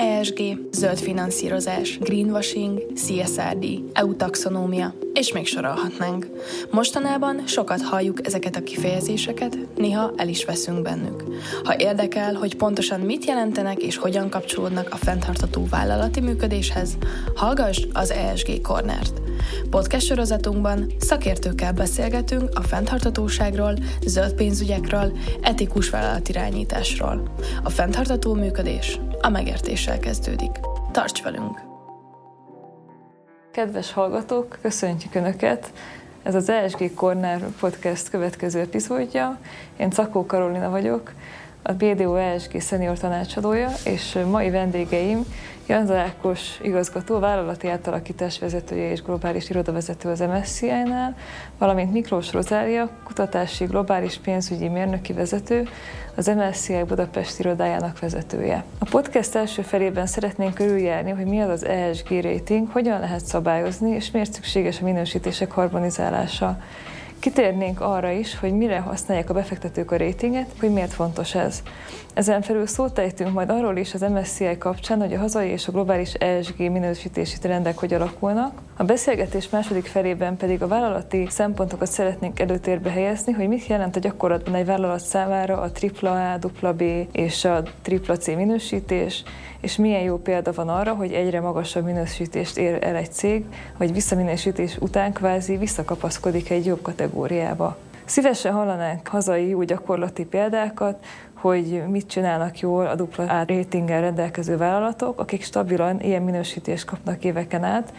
ESG, zöld finanszírozás, greenwashing, CSRD, EU-taxonómia, és még sorolhatnánk. Mostanában sokat halljuk ezeket a kifejezéseket, néha el is veszünk bennük. Ha érdekel, hogy pontosan mit jelentenek és hogyan kapcsolódnak a fenntartható vállalati működéshez, hallgass az ESG Cornert. Podcast sorozatunkban szakértőkkel beszélgetünk a fenntarthatóságról, zöld pénzügyekről, etikus vállalatirányításról. A fenntartható működés a megértéssel kezdődik. Tarts velünk! Kedves hallgatók, köszöntjük Önöket! Ez az ESG Corner podcast következő epizódja. Én Czakó Karolina vagyok, a BDO ESG szenior tanácsadója, és mai vendégeim Janza Ákos igazgató, vállalati átalakítás vezetője és globális irodavezető az MSCI-nál, valamint Miklós Rozália, kutatási globális pénzügyi mérnöki vezető, az MSCI Budapest irodájának vezetője. A podcast első felében szeretnénk körüljárni, hogy mi az az ESG rating, hogyan lehet szabályozni, és miért szükséges a minősítések harmonizálása. Kitérnénk arra is, hogy mire használják a befektetők a ratinget, hogy miért fontos ez. Ezen felül szót ejtünk majd arról is az MSCI kapcsán, hogy a hazai és a globális ESG minősítési trendek hogy alakulnak. A beszélgetés második felében pedig a vállalati szempontokat szeretnénk előtérbe helyezni, hogy mit jelent a gyakorlatban egy vállalat számára a AAA, BB és a CCC minősítés, és milyen jó példa van arra, hogy egyre magasabb minősítést ér el egy cég, vagy visszaminősítés után kvázi visszakapaszkodik egy jobb kategóriába. Szívesen hallanánk hazai jó gyakorlati példákat, hogy mit csinálnak jól a AAA ratinggel rendelkező vállalatok, akik stabilan ilyen minősítést kapnak éveken át,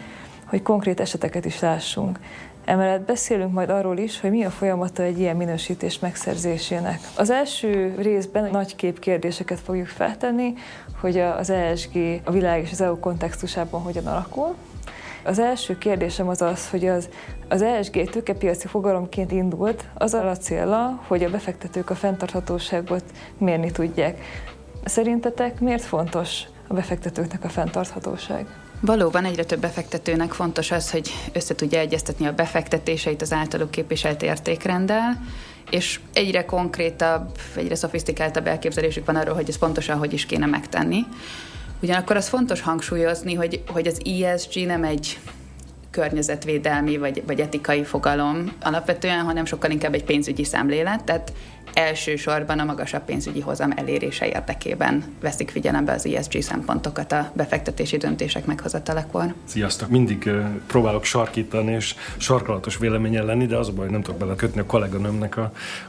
hogy konkrét eseteket is lássunk. Emellett beszélünk majd arról is, hogy mi a folyamata egy ilyen minősítés megszerzésének. Az első részben nagy képkérdéseket fogjuk feltenni, hogy az ESG a világ és az EU kontextusában hogyan alakul. Az első kérdésem az az, hogy az ESG tőkepiaci fogalomként indult, azzal a céllal, hogy a befektetők a fenntarthatóságot mérni tudják. Szerintetek miért fontos a befektetőknek a fenntarthatóság? Valóban egyre több befektetőnek fontos az, hogy össze tudja egyeztetni a befektetéseit az általuk képviselt értékrenddel, és egyre konkrétabb, egyre szofisztikáltabb elképzelésük van arról, hogy ez pontosan hogy is kéne megtenni. Ugyanakkor az fontos hangsúlyozni, hogy az ESG nem egy környezetvédelmi vagy etikai fogalom alapvetően, hanem sokkal inkább egy pénzügyi szemlélet, tehát elsősorban a magasabb pénzügyi hozam elérése érdekében veszik figyelembe az ESG szempontokat a befektetési döntések meghozatalakor. Sziasztok! Mindig próbálok sarkítani és sarkalatos véleményen lenni, de az a baj, hogy nem tudok belekötni a kolléganőmnek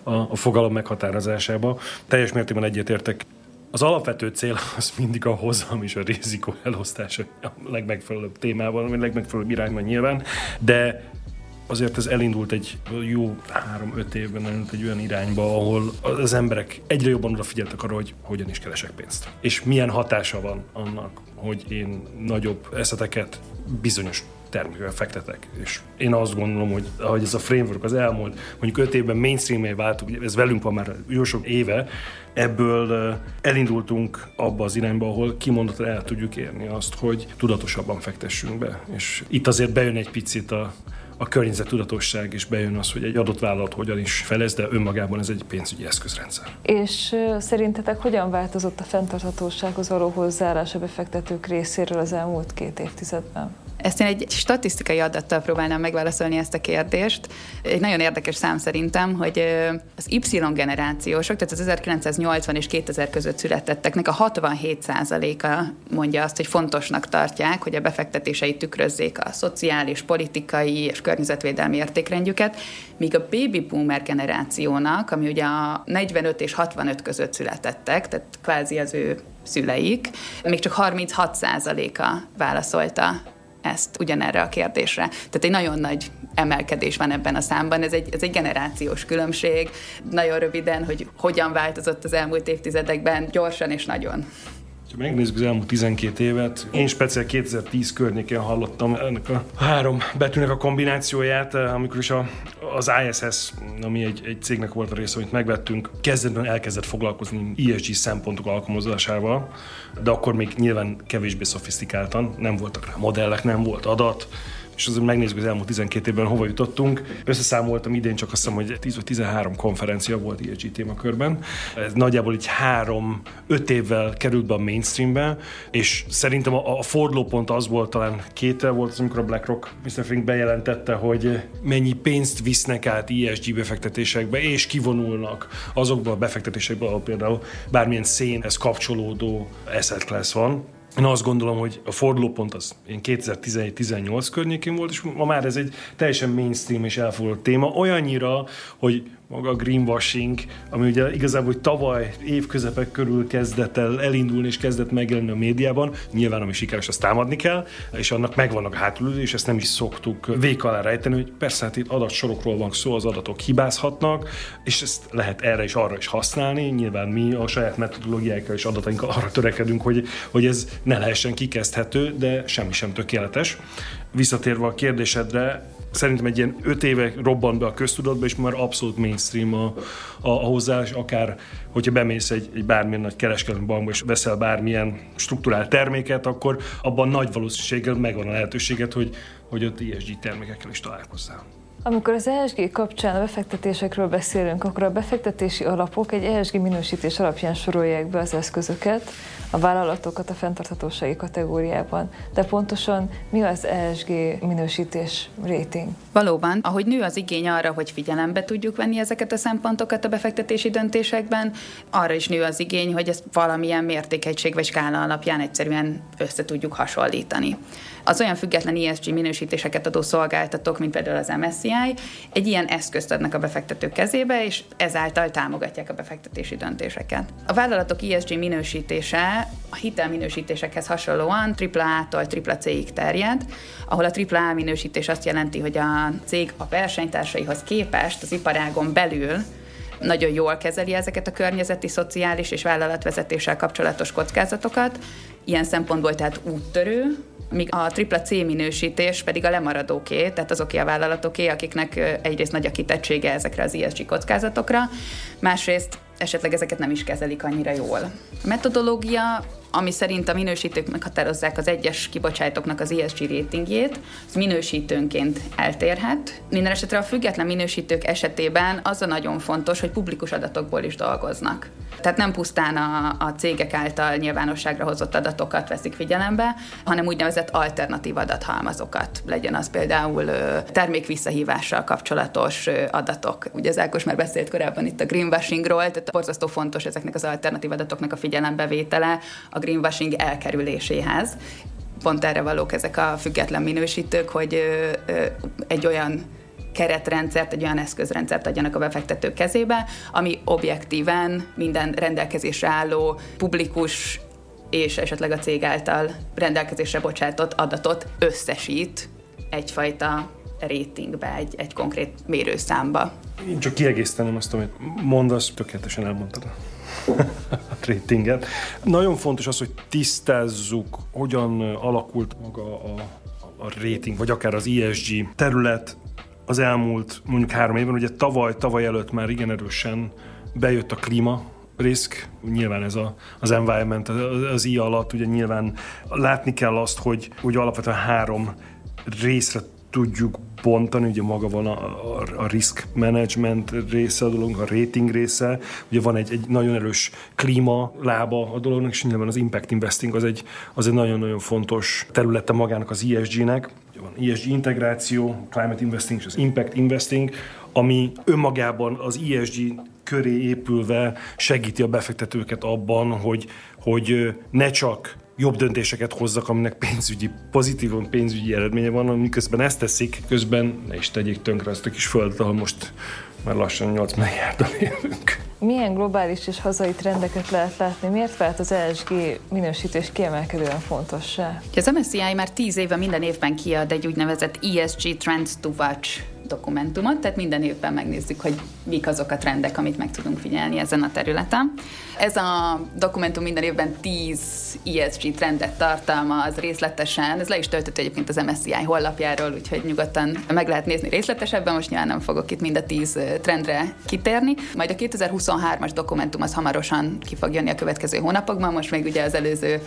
a fogalom meghatározásába. Teljes mértékben egyetértek. Az alapvető cél az mindig a hozam és a rizikó elosztása a legmegfelelőbb témában, vagy legmegfelelőbb irányban nyilván, de azért ez elindult egy jó 3-5 évben elindult egy olyan irányba, ahol az emberek egyre jobban odafigyeltek arra, hogy hogyan is keresek pénzt. És milyen hatása van annak, hogy én nagyobb eszeteket bizonyos termékben fektetek. És én azt gondolom, hogy ahogy ez a framework az elmúlt, mondjuk 5 évben mainstream-mé vált, ez velünk van már jó sok éve, ebből elindultunk abba az irányba, ahol kimondottan el tudjuk érni azt, hogy tudatosabban fektessünk be. És itt azért bejön egy picit a környezettudatosság, és bejön az, hogy egy adott vállalat hogyan is felez, de önmagában ez egy pénzügyi eszközrendszer. És szerintetek hogyan változott a fenntarthatósághoz való hozzáállás a befektetők részéről az elmúlt 2 évtizedben? Ezt én egy statisztikai adattal próbálnám megválaszolni ezt a kérdést. Egy nagyon érdekes szám szerintem, hogy az Y-generációsok, tehát az 1980 és 2000 között születetteknek a 67%-a mondja azt, hogy fontosnak tartják, hogy a befektetései tükrözzék a szociális, politikai és környezetvédelmi értékrendjüket, míg a baby boomer generációnak, ami ugye a 45 és 65 között születettek, tehát kvázi az ő szüleik, még csak 36%-a válaszolta ezt ugyanerre a kérdésre. Tehát egy nagyon nagy emelkedés van ebben a számban, ez egy generációs különbség, nagyon röviden, hogy hogyan változott az elmúlt évtizedekben, gyorsan és nagyon. Ha megnézzük az elmúlt 12 évet, én speciál 2010 környékén hallottam ennek a 3 betűnek a kombinációját, amikor is az ISS, ami egy cégnek volt a része, amit megvettünk, kezdetben elkezdett foglalkozni ESG szempontok alkalmazásával, de akkor még nyilván kevésbé szofisztikáltan, nem voltak rá modellek, nem volt adat, és azért megnézzük az elmúlt 12 évben hova jutottunk. Összeszámoltam idén csak azt hiszem, hogy 10 vagy 13 konferencia volt ESG témakörben. Ez nagyjából így 3-5 évvel került be a mainstreambe, és szerintem a fordulópont az volt, talán 2 volt az, amikor a BlackRock Mr. Fink bejelentette, hogy mennyi pénzt visznek át ESG befektetésekbe, és kivonulnak azokba a befektetésekbe, ahol például bármilyen szénhez kapcsolódó asset class van. Én azt gondolom, hogy a fordulópont az 2017-18 környékén volt, és ma már ez egy teljesen mainstream és elfogadott téma, olyannyira, hogy maga a greenwashing, ami ugye igazából hogy tavaly évközepek körül kezdett el elindulni és kezdett megjelenni a médiában, nyilván ami sikeres, azt támadni kell, és annak megvannak a hátulüldő, és ezt nem is szoktuk vék alá rejteni, hogy persze hát itt adatsorokról van szó, az adatok hibázhatnak, és ezt lehet erre és arra is használni, nyilván mi a saját metodológiákkal és adatainkkal arra törekedünk, hogy ez ne lehessen kikezdhető, de semmi sem tökéletes. Visszatérve a kérdésedre, szerintem egy ilyen 5 éve robbant be a köztudatba, és már abszolút mainstream a hozzáállás, akár hogyha bemész egy bármilyen nagy kereskedelmi bankba, és veszel bármilyen strukturált terméket, akkor abban nagy valószínűséggel megvan a lehetőséged, hogy ott ESG termékekkel is találkozzál. Amikor az ESG kapcsán a befektetésekről beszélünk, akkor a befektetési alapok egy ESG minősítés alapján sorolják be az eszközöket, a vállalatokat a fenntarthatósági kategóriában. De pontosan mi az ESG minősítés rating? Valóban, ahogy nő az igény arra, hogy figyelembe tudjuk venni ezeket a szempontokat a befektetési döntésekben, arra is nő az igény, hogy ezt valamilyen mértékegység vagy skála alapján egyszerűen össze tudjuk hasonlítani. Az olyan független ESG minősítéseket adó szolgáltatók, mint például az MSCI, egy ilyen eszközt adnak a befektetők kezébe, és ezáltal támogatják a befektetési döntéseket. A vállalatok ESG minősítése a hitelminősítésekhez hasonlóan AAA-tól CCC-ig terjed, ahol a AAA minősítés azt jelenti, hogy a cég a versenytársaihoz képest az iparágon belül nagyon jól kezeli ezeket a környezeti, szociális és vállalatvezetéssel kapcsolatos kockázatokat, ilyen szempontból tehát úttörő, míg a CCC minősítés pedig a lemaradóké, tehát azoké a vállalatoké, akiknek egyrészt nagy a kitettsége ezekre az ESG kockázatokra, másrészt esetleg ezeket nem is kezelik annyira jól. A metodológia, ami szerint a minősítők meghatározzák az egyes kibocsátóknak az ESG ratingjét, az minősítőnként eltérhet. Minden esetre a független minősítők esetében az a nagyon fontos, hogy publikus adatokból is dolgoznak. Tehát nem pusztán a cégek által nyilvánosságra hozott adatokat veszik figyelembe, hanem úgynevezett alternatív adathalmazokat. Legyen az például termékvisszahívással kapcsolatos adatok. Ugye az Ákos már beszélt korábban itt a greenwashingról, tehát borzasztó fontos ezeknek az alternatív adatoknak a figyelembevétele a greenwashing elkerüléséhez. Pont erre valók ezek a független minősítők, hogy egy olyan keretrendszert, egy olyan eszközrendszert adjanak a befektetők kezébe, ami objektíven minden rendelkezésre álló, publikus és esetleg a cég által rendelkezésre bocsátott adatot összesít egyfajta ratingbe, egy konkrét mérőszámba. Én csak kiegészteném azt, amit mondasz, tökéletesen elmondtad a ratinget. Nagyon fontos az, hogy tisztázzuk, hogyan alakult maga a rating, vagy akár az ESG terület az elmúlt mondjuk 3 évben. Ugye tavaly előtt már igen erősen bejött a klíma risk, nyilván ez az environment, az I alatt, ugye nyilván látni kell azt, hogy alapvetően 3 részre tudjuk bontani, ugye maga van a risk management része a dolog, a rating része, ugye van egy nagyon erős klíma lába a dolognak, és nyilván az impact investing az egy nagyon-nagyon fontos területe magának az ESG-nek. Ugye van ESG integráció, climate investing és az impact investing, ami önmagában az ESG köré épülve segíti a befektetőket abban, hogy ne csak jobb döntéseket hozzak, aminek pozitívan pénzügyi eredménye van, miközben ezt teszik, közben ne is tegyék tönkre ezt a kis földet, ahol most már lassan 8 milliárddal élünk. Milyen globális és hazai trendeket lehet látni? Miért vált az ESG minősítés kiemelkedően fontossá? Az MSCI már 10 éve minden évben kiad egy úgynevezett ESG Trends to Watch dokumentumot, tehát minden évben megnézzük, hogy mik azok a trendek, amit meg tudunk figyelni ezen a területen. Ez a dokumentum minden évben 10 ESG trendet tartalmaz részletesen, ez le is tölthető egyébként az MSCI honlapjáról, úgyhogy nyugodtan meg lehet nézni részletesebben, most nyilván nem fogok itt mind a 10 trendre kitérni. Majd a 2023-as dokumentum az hamarosan ki fog jönni a következő hónapokban, most még ugye az előző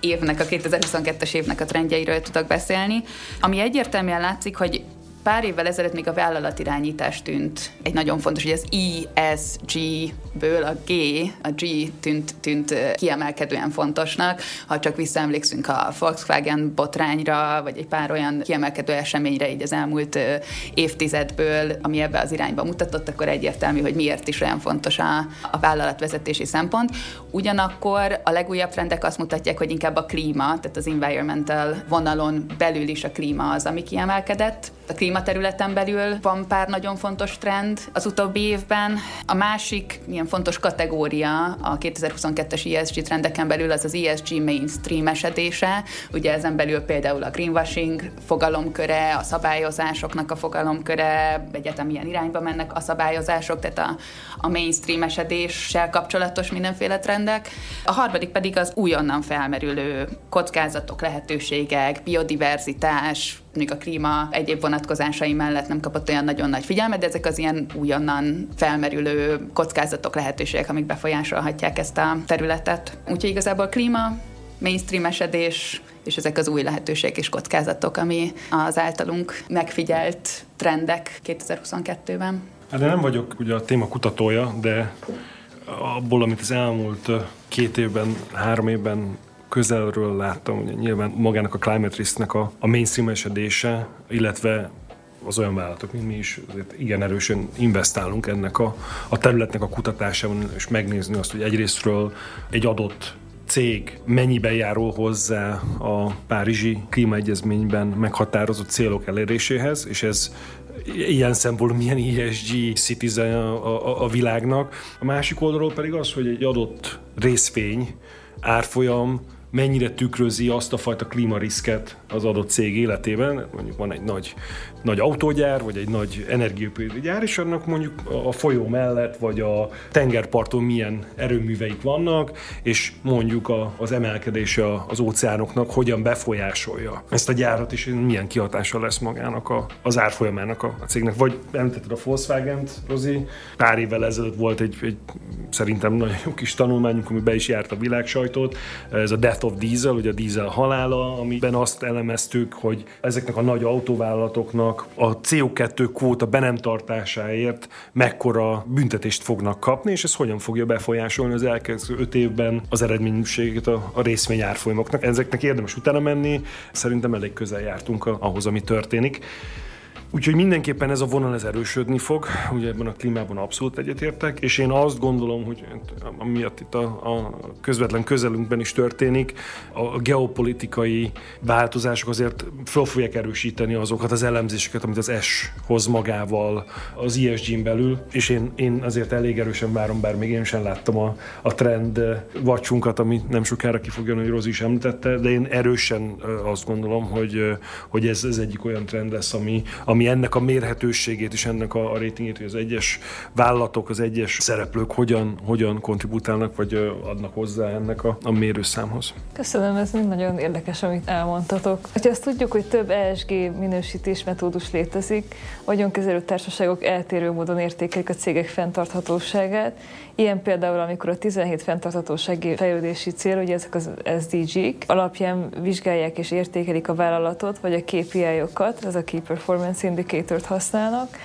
évnek, a 2022-es évnek a trendjeiről tudok beszélni, ami egyértelműen látszik, hogy pár évvel ezelőtt még a vállalatirányítás tűnt egy nagyon fontos, hogy az ESG-ből a G tűnt kiemelkedően fontosnak, ha csak visszaemlékszünk a Volkswagen botrányra, vagy egy pár olyan kiemelkedő eseményre így az elmúlt évtizedből, ami ebbe az irányba mutatott, akkor egyértelmű, hogy miért is olyan fontos a vállalatvezetési szempont. Ugyanakkor a legújabb trendek azt mutatják, hogy inkább a klíma, tehát az environmental vonalon belül is a klíma az, ami kiemelkedett. A klímaterületen belül van pár nagyon fontos trend az utóbbi évben. A másik ilyen fontos kategória a 2022-es ESG trendeken belül az az ESG mainstream esedése. Ugye ezen belül például a greenwashing fogalomköre, a szabályozásoknak a fogalomköre, egyetem ilyen irányba mennek a szabályozások, tehát a mainstream esedéssel kapcsolatos mindenféle trendek. A harmadik pedig az újonnan felmerülő kockázatok, lehetőségek, biodiverzitás, még a klíma egyéb vonatkozásai mellett nem kapott olyan nagyon nagy figyelmet, de ezek az ilyen újonnan felmerülő kockázatok, lehetőségek, amik befolyásolhatják ezt a területet. Úgyhogy igazából klíma, mainstreamesedés és ezek az új lehetőségek és kockázatok, ami az általunk megfigyelt trendek 2022-ben. Hát én nem vagyok ugye a téma kutatója, de abból, amit az elmúlt 2 évben, 3 évben közelről láttam, ugye nyilván magának a climate risknek a mainstream esedése, illetve az olyan vállalatok, mint mi is, igen erősen investálunk ennek a területnek a kutatásában, és megnézni azt, hogy egyrésztről egy adott cég mennyiben járul hozzá a párizsi klímaegyezményben meghatározott célok eléréséhez, és ez ilyen szempontból milyen ESG citizen a világnak. A másik oldalról pedig az, hogy egy adott részvény, árfolyam mennyire tükrözi azt a fajta klímariszket az adott cég életében. Mondjuk van egy nagy autógyár, vagy egy nagy energiaipari gyár, és annak mondjuk a folyó mellett, vagy a tengerparton milyen erőműveik vannak, és mondjuk az emelkedése az óceánoknak hogyan befolyásolja ezt a gyárat, és milyen kihatása lesz magának az árfolyamának a cégnek. Vagy említetted a Volkswagent, Rozi. Pár évvel ezelőtt volt egy szerintem nagyon jó kis tanulmányunk, ami be is járt a világ sajtót. Ez a Death of Diesel, ugye a dízel halála, amiben azt elemeztük, hogy ezeknek a nagy autóvállalatoknak a CO2 kvóta be nem tartásáért mekkora büntetést fognak kapni, és ez hogyan fogja befolyásolni az elkezdő 5 évben az eredményességét a részvény árfolyamoknak. Ezeknek érdemes utána menni, szerintem elég közel jártunk ahhoz, ami történik. Úgyhogy mindenképpen ez a vonal ez erősödni fog, ugye ebben a klímában abszolút egyetértek, és én azt gondolom, hogy amiatt itt a közvetlen közelünkben is történik, a geopolitikai változások azért fel fogják erősíteni azokat az elemzéseket, amit az S hoz magával az ESG-n belül, és én azért elég erősen várom, bár még én sem láttam a trend vacsunkat, ami nem sokára ki fog jönni, hogy Rozi is említette, de én erősen azt gondolom, hogy ez egyik olyan trend lesz, ami ennek a mérhetőségét és ennek a ratingét, hogy az egyes vállalatok, az egyes szereplők hogyan kontributálnak, vagy adnak hozzá ennek a mérőszámhoz. Köszönöm, ez mind nagyon érdekes, amit elmondtatok. Ha azt tudjuk, hogy több ESG minősítés metódus létezik, vagyonkezelő társaságok eltérő módon értékelik a cégek fenntarthatóságát, ilyen például, amikor a 17 fenntarthatósági fejlődési cél, ugye ezek az SDG-k alapján vizsgálják és értékelik a vállalatot, vagy a KPI-okat, ez a Key Performance Indicator-t használnak.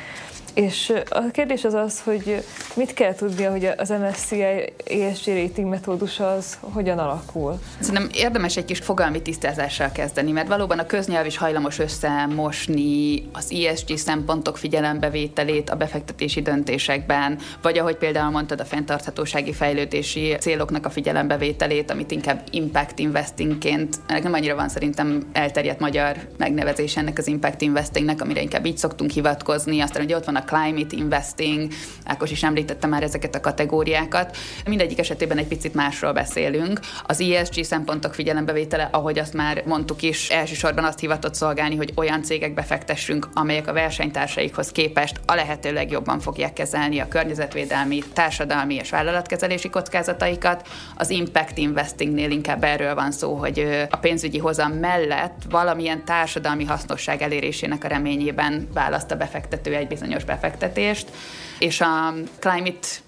És a kérdés az az, hogy mit kell tudnia, hogy az MSCI ESG rating metódus az hogyan alakul? Szerintem érdemes egy kis fogalmi tisztázással kezdeni, mert valóban a köznyelv is hajlamos összemosni az ESG szempontok figyelembevételét a befektetési döntésekben, vagy ahogy például mondtad, a fenntarthatósági fejlődési céloknak a figyelembevételét, amit inkább impact investingként, ennek nem annyira van szerintem elterjedt magyar megnevezés ennek az impact investingnek, amire inkább így szoktunk hivatkozni, aztán ugye ott van a climate investing, Ákos is említette már ezeket a kategóriákat. Mindegyik esetében egy picit másról beszélünk. Az ESG szempontok figyelembevétele, ahogy azt már mondtuk is, elsősorban azt hivatott szolgálni, hogy olyan cégekbe fektessünk, amelyek a versenytársaikhoz képest a lehető legjobban fogják kezelni a környezetvédelmi, társadalmi és vállalatkezelési kockázataikat. Az impact investingnél inkább erről van szó, hogy a pénzügyi hozam mellett valamilyen társadalmi hasznosság elérésének a reményében választ a befektető egy bizonyos befektetést, és a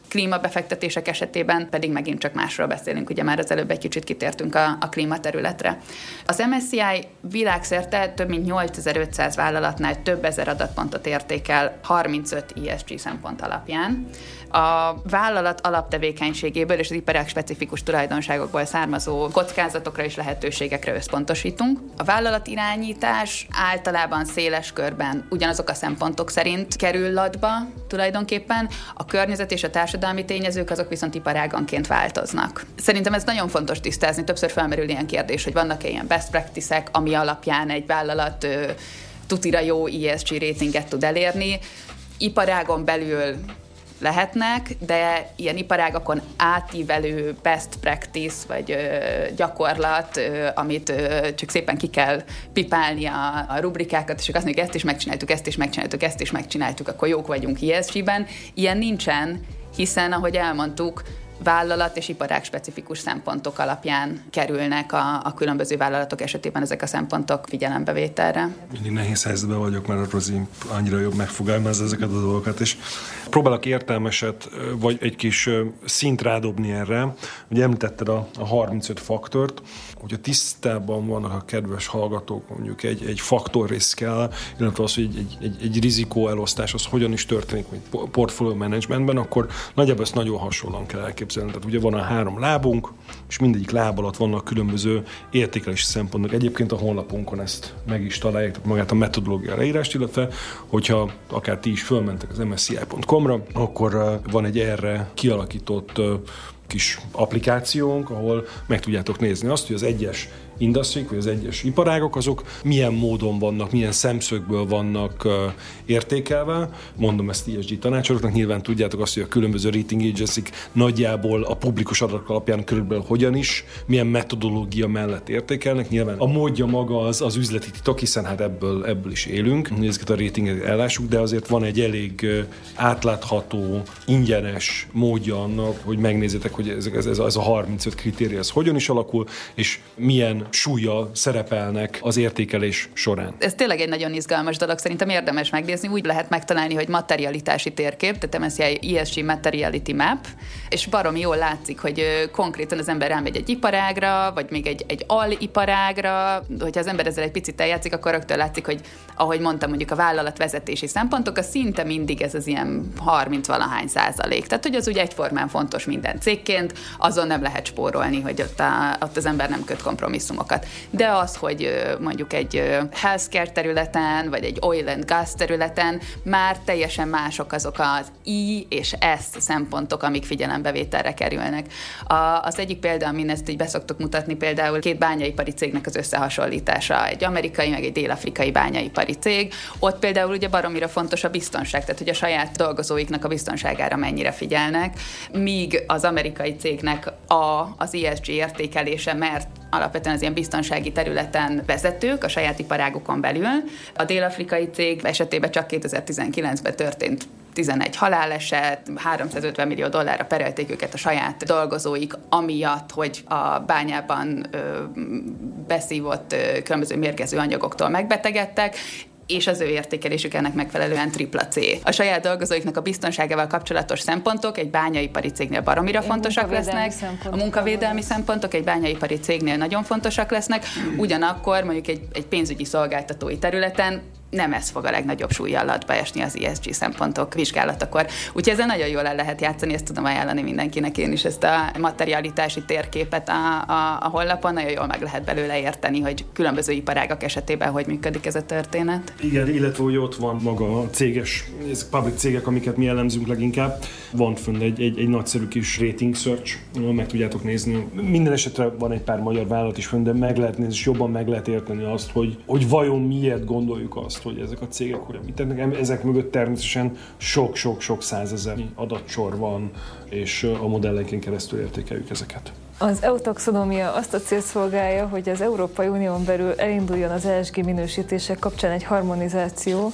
klímabefektetések esetében pedig megint csak másról beszélünk, ugye már az előbb egy kicsit kitértünk a klímaterületre. Az MSCI világszerte több mint 8500 vállalatnál több ezer adatpontot értékel 35 ESG szempont alapján. A vállalat alaptevékenységéből és az iparág specifikus tulajdonságokból származó kockázatokra és lehetőségekre összpontosítunk. A vállalat irányítás általában széles körben ugyanazok a szempontok szerint kerül latba tulajdonképpen, a környezet és a társadalmi tényezők azok viszont iparáganként változnak. Szerintem ez nagyon fontos tisztázni, többször felmerül ilyen kérdés, hogy vannak-e ilyen best practice-ek, ami alapján egy vállalat tutira jó ESG ratinget tud elérni. Iparágon belül lehetnek, de ilyen iparágakon átívelő best practice, vagy gyakorlat, amit csak szépen ki kell pipálni a rubrikákat, és azt mondjuk, ezt is megcsináltuk, ezt is megcsináltuk, ezt is megcsináltuk, akkor jók vagyunk ESG-ben. Ilyen nincsen, hiszen, ahogy elmondtuk, vállalat és iparág specifikus szempontok alapján kerülnek a különböző vállalatok esetében ezek a szempontok figyelembevételre. Mindig nehéz helyzetben vagyok, mert a Rozi annyira jobb megfogalmazza ezeket a dolgokat, és próbálok értelmeset, vagy egy kis szint rádobni erre. Ugye említetted a 35 faktort, hogyha tisztában vannak a kedves hallgatók mondjuk egy faktorriskkel, illetve az, hogy egy rizikóelosztás az hogyan is történik, mint portfolio managementben, akkor nagyjából ezt nagyon hasonlóan kell elképzelni. Tehát ugye van a három lábunk, és mindegyik láb alatt vannak különböző értékelési szempontok. Egyébként a honlapunkon ezt meg is találják, magát a metodológia leírást, illetve hogyha akár ti is fölmentek az msci.com-ra, akkor van egy erre kialakított kis applikációnk, ahol meg tudjátok nézni azt, hogy az egyes industry, vagy az egyes iparágok, azok milyen módon vannak, milyen szemszögből vannak értékelve. Mondom ezt ESG tanácsoroknak, nyilván tudjátok azt, hogy a különböző rating agency-k nagyjából a publikus adatok alapján körülbelül hogyan is, milyen metodológia mellett értékelnek. Nyilván a módja maga az üzleti titok, hiszen hát ebből is élünk, ezeket a ratinget ellássuk, de azért van egy elég átlátható, ingyenes módja annak, hogy megnézzétek, hogy ez a 35 kritéria ez hogyan is alakul, és milyen súlya szerepelnek az értékelés során. Ez tényleg egy nagyon izgalmas dolog, szerintem érdemes megnézni. Úgy lehet megtalálni, hogy materialitási térkép, tehát MSCI ESG Materiality Map, és baromi jól látszik, hogy konkrétan az ember rámegy egy iparágra, vagy még egy aliparágra, hogyha az ember ezzel egy picit eljátszik, akkor rögtön látszik, hogy ahogy mondtam, mondjuk a vállalatvezetési szempontok, az szinte mindig ez az ilyen 30-valahány %. Tehát, hogy az úgy egyformán fontos minden cégként, azon nem lehet spórolni, hogy ott az ember nem köt kompromisszum. De az, hogy mondjuk egy healthcare területen, vagy egy oil and gas területen már teljesen mások azok az I és S szempontok, amik figyelembevételre kerülnek. Az egyik példa, amin ezt így beszoktuk mutatni, például két bányaipari cégnek az összehasonlítása, egy amerikai, meg egy dél-afrikai bányaipari cég. Ott például ugye baromira fontos a biztonság, tehát hogy a saját dolgozóiknak a biztonságára mennyire figyelnek, míg az amerikai cégnek az ESG értékelése, mert alapvetően az ilyen biztonsági területen vezetők a saját iparágukon belül. A dél-afrikai cég esetében csak 2019-ben történt 11 haláleset, $350 millió perelték őket a saját dolgozóik, amiatt, hogy a bányában beszívott különböző mérgező anyagoktól megbetegedtek, és az ő értékelésük ennek megfelelően CCC. A saját dolgozóiknak a biztonságával kapcsolatos szempontok egy bányaipari cégnél baromira fontosak lesznek, a munkavédelmi szempontok egy bányaipari cégnél nagyon fontosak lesznek, ugyanakkor mondjuk egy pénzügyi szolgáltatói területen nem ez fog a legnagyobb súllyal latba esni az ESG szempontok vizsgálatakor. Úgyhogy ezzel nagyon jól el lehet játszani, ezt tudom ajánlani mindenkinek én is, ezt a materialitási térképet a honlapon, nagyon jól meg lehet belőle érteni, hogy különböző iparágak esetében hogy működik ez a történet. Igen, illetve hogy ott van maga a céges, ezek public cégek, amiket mi elemzünk leginkább. Van fönn egy nagyszerű kis rating search, meg tudjátok nézni. Minden esetre van egy pár magyar vállalat is fönn, de meg lehet nézni, és jobban meg lehet érteni azt, hogy vajon miért gondoljuk azt, azt, hogy ezek a cégek ugye mit tennek, ezek mögött természetesen sok-sok-sok százezer adatsor van, és a modelleken keresztül értékeljük ezeket. Az EU-taxonómia azt a célt szolgálja, hogy az Európai Unión belül elinduljon az ESG minősítések kapcsán egy harmonizáció,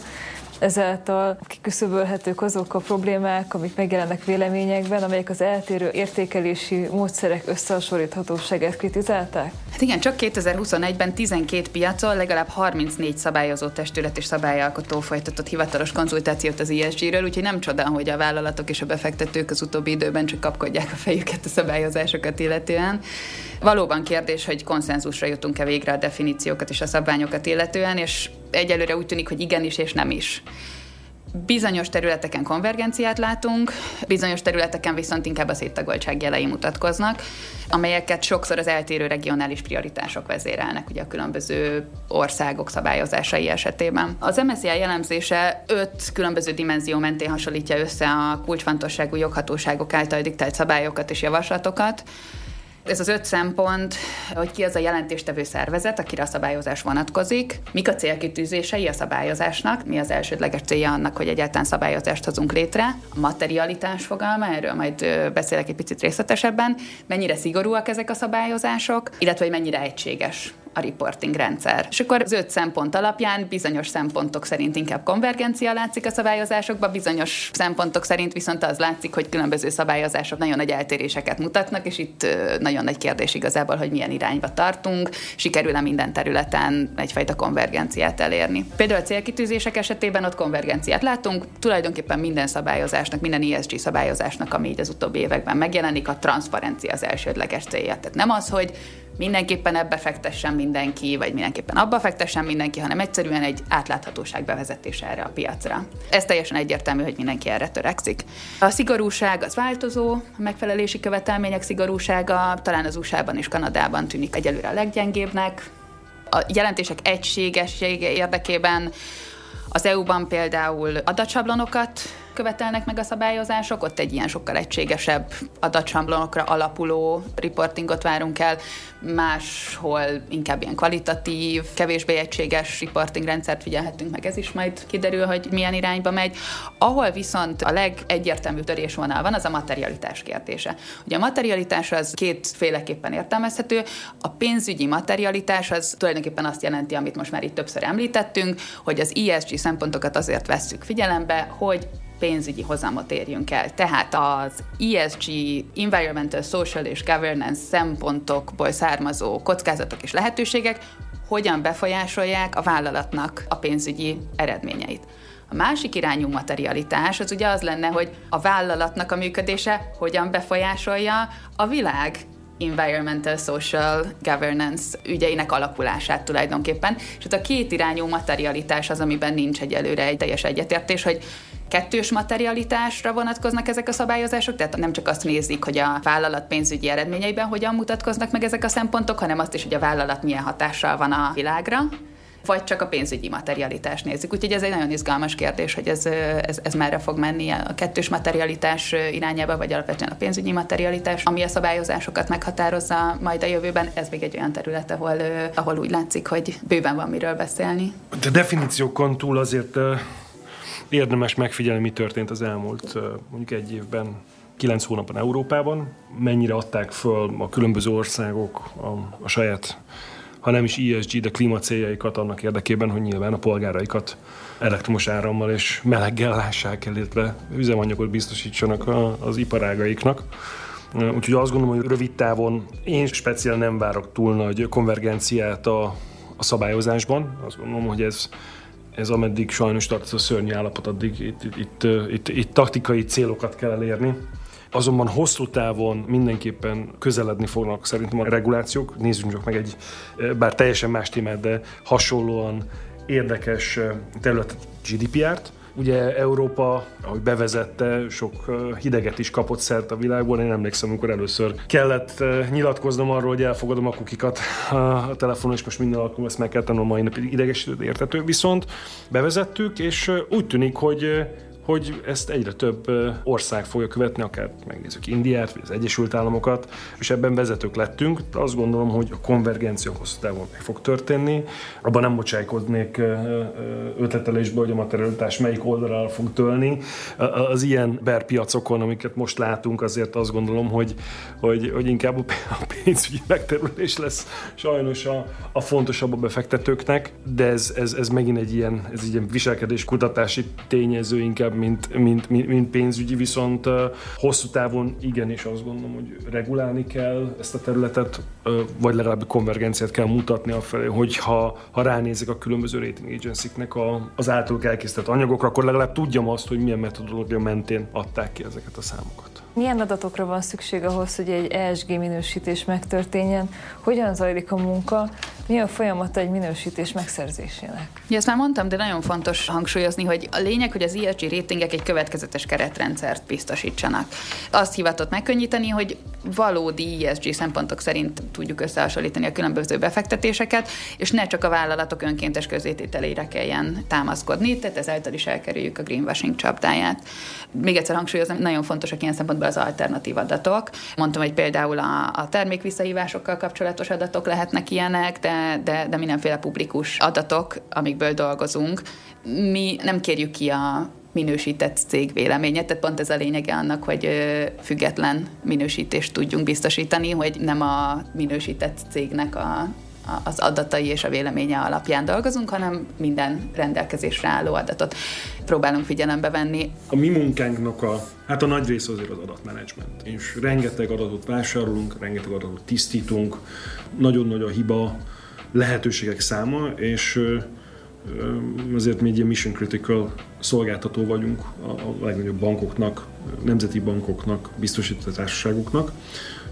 ezáltal kiküszöbölhetők azok a problémák, amik megjelennek véleményekben, amelyek az eltérő értékelési módszerek összehasonlíthatóságát kritizálták? Hát igen, csak 2021-ben 12 piacon legalább 34 szabályozó testület és szabályalkotó folytatott hivatalos konzultációt az ESG-ről, úgyhogy nem csoda, hogy a vállalatok és a befektetők az utóbbi időben csak kapkodják a fejüket a szabályozásokat illetően. Valóban kérdés, hogy konszenzusra jutunk-e végre a definíciókat és a szabványokat illetően, és egyelőre úgy tűnik, hogy igenis és nem is. Bizonyos területeken konvergenciát látunk, bizonyos területeken viszont inkább a széttagoltság jelei mutatkoznak, amelyeket sokszor az eltérő regionális prioritások vezérelnek ugye a különböző országok szabályozásai esetében. Az MSCI elemzése 5 különböző dimenzió mentén hasonlítja össze a kulcsfontosságú joghatóságok által diktált szabályokat és javaslatokat. Ez az 5 szempont, hogy ki az a jelentéstevő szervezet, akire a szabályozás vonatkozik, mik a célkitűzései a szabályozásnak, mi az elsődleges célja annak, hogy egyáltalán szabályozást hozunk létre, a materialitás fogalma, erről majd beszélek egy picit részletesebben, mennyire szigorúak ezek a szabályozások, illetve hogy mennyire egységes a reporting rendszer. És akkor az 5 szempont alapján bizonyos szempontok szerint inkább konvergencia látszik a szabályozásokban, bizonyos szempontok szerint viszont az látszik, hogy különböző szabályozások nagyon nagy eltéréseket mutatnak, és itt nagyon nagy kérdés igazából, hogy milyen irányba tartunk, sikerül-e minden területen egyfajta konvergenciát elérni. Például a célkitűzések esetében ott konvergenciát látunk, tulajdonképpen minden szabályozásnak, minden ESG szabályozásnak, ami így az utóbbi években megjelenik, a transzparencia az elsődleges célja. Tehát nem az, hogy mindenképpen ebbe fektessen mindenki, vagy mindenképpen abba fektessen mindenki, hanem egyszerűen egy átláthatóság bevezetése erre a piacra. Ez teljesen egyértelmű, hogy mindenki erre törekszik. A szigorúság az változó, a megfelelési követelmények szigorúsága talán az USA-ban és Kanadában tűnik egyelőre a leggyengébbnek. A jelentések egységessége érdekében az EU-ban például adatsablonokat követelnek meg a szabályozások, ott egy ilyen sokkal egységesebb adatsablonokra alapuló reportingot várunk el, máshol inkább ilyen kvalitatív, kevésbé egységes reporting rendszert figyelhetünk meg, ez is majd kiderül, hogy milyen irányba megy. Ahol viszont a legegyértelműbb törésvonal van, az a materialitás kérdése. Ugye a materialitás az kétféleképpen értelmezhető, a pénzügyi materialitás az tulajdonképpen azt jelenti, amit most már itt többször említettünk, hogy az ESG szempontokat azért vesszük figyelembe, hogy pénzügyi hozamot érjünk el. Tehát az ESG, Environmental, Social és Governance szempontokból származó kockázatok és lehetőségek hogyan befolyásolják a vállalatnak a pénzügyi eredményeit. A másik irányú materialitás az ugye az lenne, hogy a vállalatnak a működése hogyan befolyásolja a világ Environmental, Social, Governance ügyeinek alakulását tulajdonképpen. És ott a két irányú materialitás az, amiben nincs egyelőre egy teljes egyetértés, hogy kettős materialitásra vonatkoznak ezek a szabályozások, tehát nem csak azt nézik, hogy a vállalat pénzügyi eredményeiben hogyan mutatkoznak meg ezek a szempontok, hanem azt is, hogy a vállalat milyen hatással van a világra, vagy csak a pénzügyi materialitást nézzük. Úgyhogy ez egy nagyon izgalmas kérdés, hogy ez merre fog menni a kettős materialitás irányába, vagy alapvetően a pénzügyi materialitás, ami a szabályozásokat meghatározza majd a jövőben. Ez még egy olyan terület, ahol úgy látszik, hogy bőven van miről beszélni. A definíciókon túl azért érdemes megfigyelni, mi történt az elmúlt mondjuk egy évben, 9 hónapban Európában, mennyire adták föl a különböző országok a saját, ha nem is ESG, de klímacéljaikat annak érdekében, hogy nyilván a polgáraikat elektromos árammal és meleggel lássák, illetve üzemanyagot biztosítsanak az iparágaiknak. Úgyhogy azt gondolom, hogy rövid távon én speciál nem várok túl nagy konvergenciát a szabályozásban. Azt gondolom, hogy ez ameddig sajnos tart a szörnyű állapot, addig itt taktikai célokat kell elérni. Azonban hosszú távon mindenképpen közeledni fognak szerintem a regulációk. Nézzünk csak meg egy, bár teljesen más témát, de hasonlóan érdekes területet, GDPR-t. Ugye Európa, ahogy bevezette, sok hideget is kapott szert a világból. Én emlékszem, amikor először kellett nyilatkoznom arról, hogy elfogadom a kukikat a telefonon, és most minden alkalommal ezt meg kell tanulnom, mai napig idegesítő, értető. Viszont bevezettük, és úgy tűnik, hogy hogy ezt egyre több ország fogja követni, akár megnézzük Indiát, vagy az Egyesült Államokat, és ebben vezetők lettünk. Azt gondolom, hogy a konvergencia hosszú távon meg fog történni. Abban nem bocsájkoznék ötletelésbe, hogy a materialitás melyik oldalára fog tölni. Az ilyen berpiacokon, amiket most látunk, azért azt gondolom, hogy inkább a pénzügyi megterülés lesz sajnos a fontosabb a befektetőknek, de ez megint egy ilyen viselkedéskutatási tényező inkább, mint pénzügyi, viszont hosszú távon igenis azt gondolom, hogy regulálni kell ezt a területet, vagy legalább konvergenciát kell mutatni afelé, hogyha ránézik a különböző rating agency-knek az általuk elkészített anyagokra, akkor legalább tudjam azt, hogy milyen metodológia mentén adták ki ezeket a számokat. Milyen adatokra van szükség ahhoz, hogy egy ESG minősítés megtörténjen? Hogyan zajlik a munka? Mi a folyamata egy minősítés megszerzésének? Ja, ezt már mondtam, de nagyon fontos hangsúlyozni, hogy a lényeg, hogy az ESG ratingek egy következetes keretrendszert biztosítsanak. Azt hivatott megkönnyíteni, hogy valódi ESG szempontok szerint tudjuk összehasonlítani a különböző befektetéseket, és ne csak a vállalatok önkéntes közétételére kelljen támaszkodni, tehát ezáltal is elkerüljük a greenwashing csapdáját. Még egyszer hangsúlyozom, nagyon fontosak ilyen szempontból az alternatív adatok. Mondtam, hogy például a termékvisszahívásokkal kapcsolatos adatok lehetnek ilyenek, de mindenféle publikus adatok, amikből dolgozunk. Mi nem kérjük ki a minősített cég véleményet, tehát pont ez a lényege annak, hogy független minősítést tudjunk biztosítani, hogy nem a minősített cégnek az adatai és a véleménye alapján dolgozunk, hanem minden rendelkezésre álló adatot próbálunk figyelembe venni. A mi munkánknak a nagy része azért az adatmenedzsment. És rengeteg adatot vásárolunk, rengeteg adatot tisztítunk, nagyon nagy a hiba lehetőségek száma, és azért mi egy ilyen mission critical szolgáltató vagyunk a legnagyobb bankoknak, nemzeti bankoknak, biztosító társaságoknak.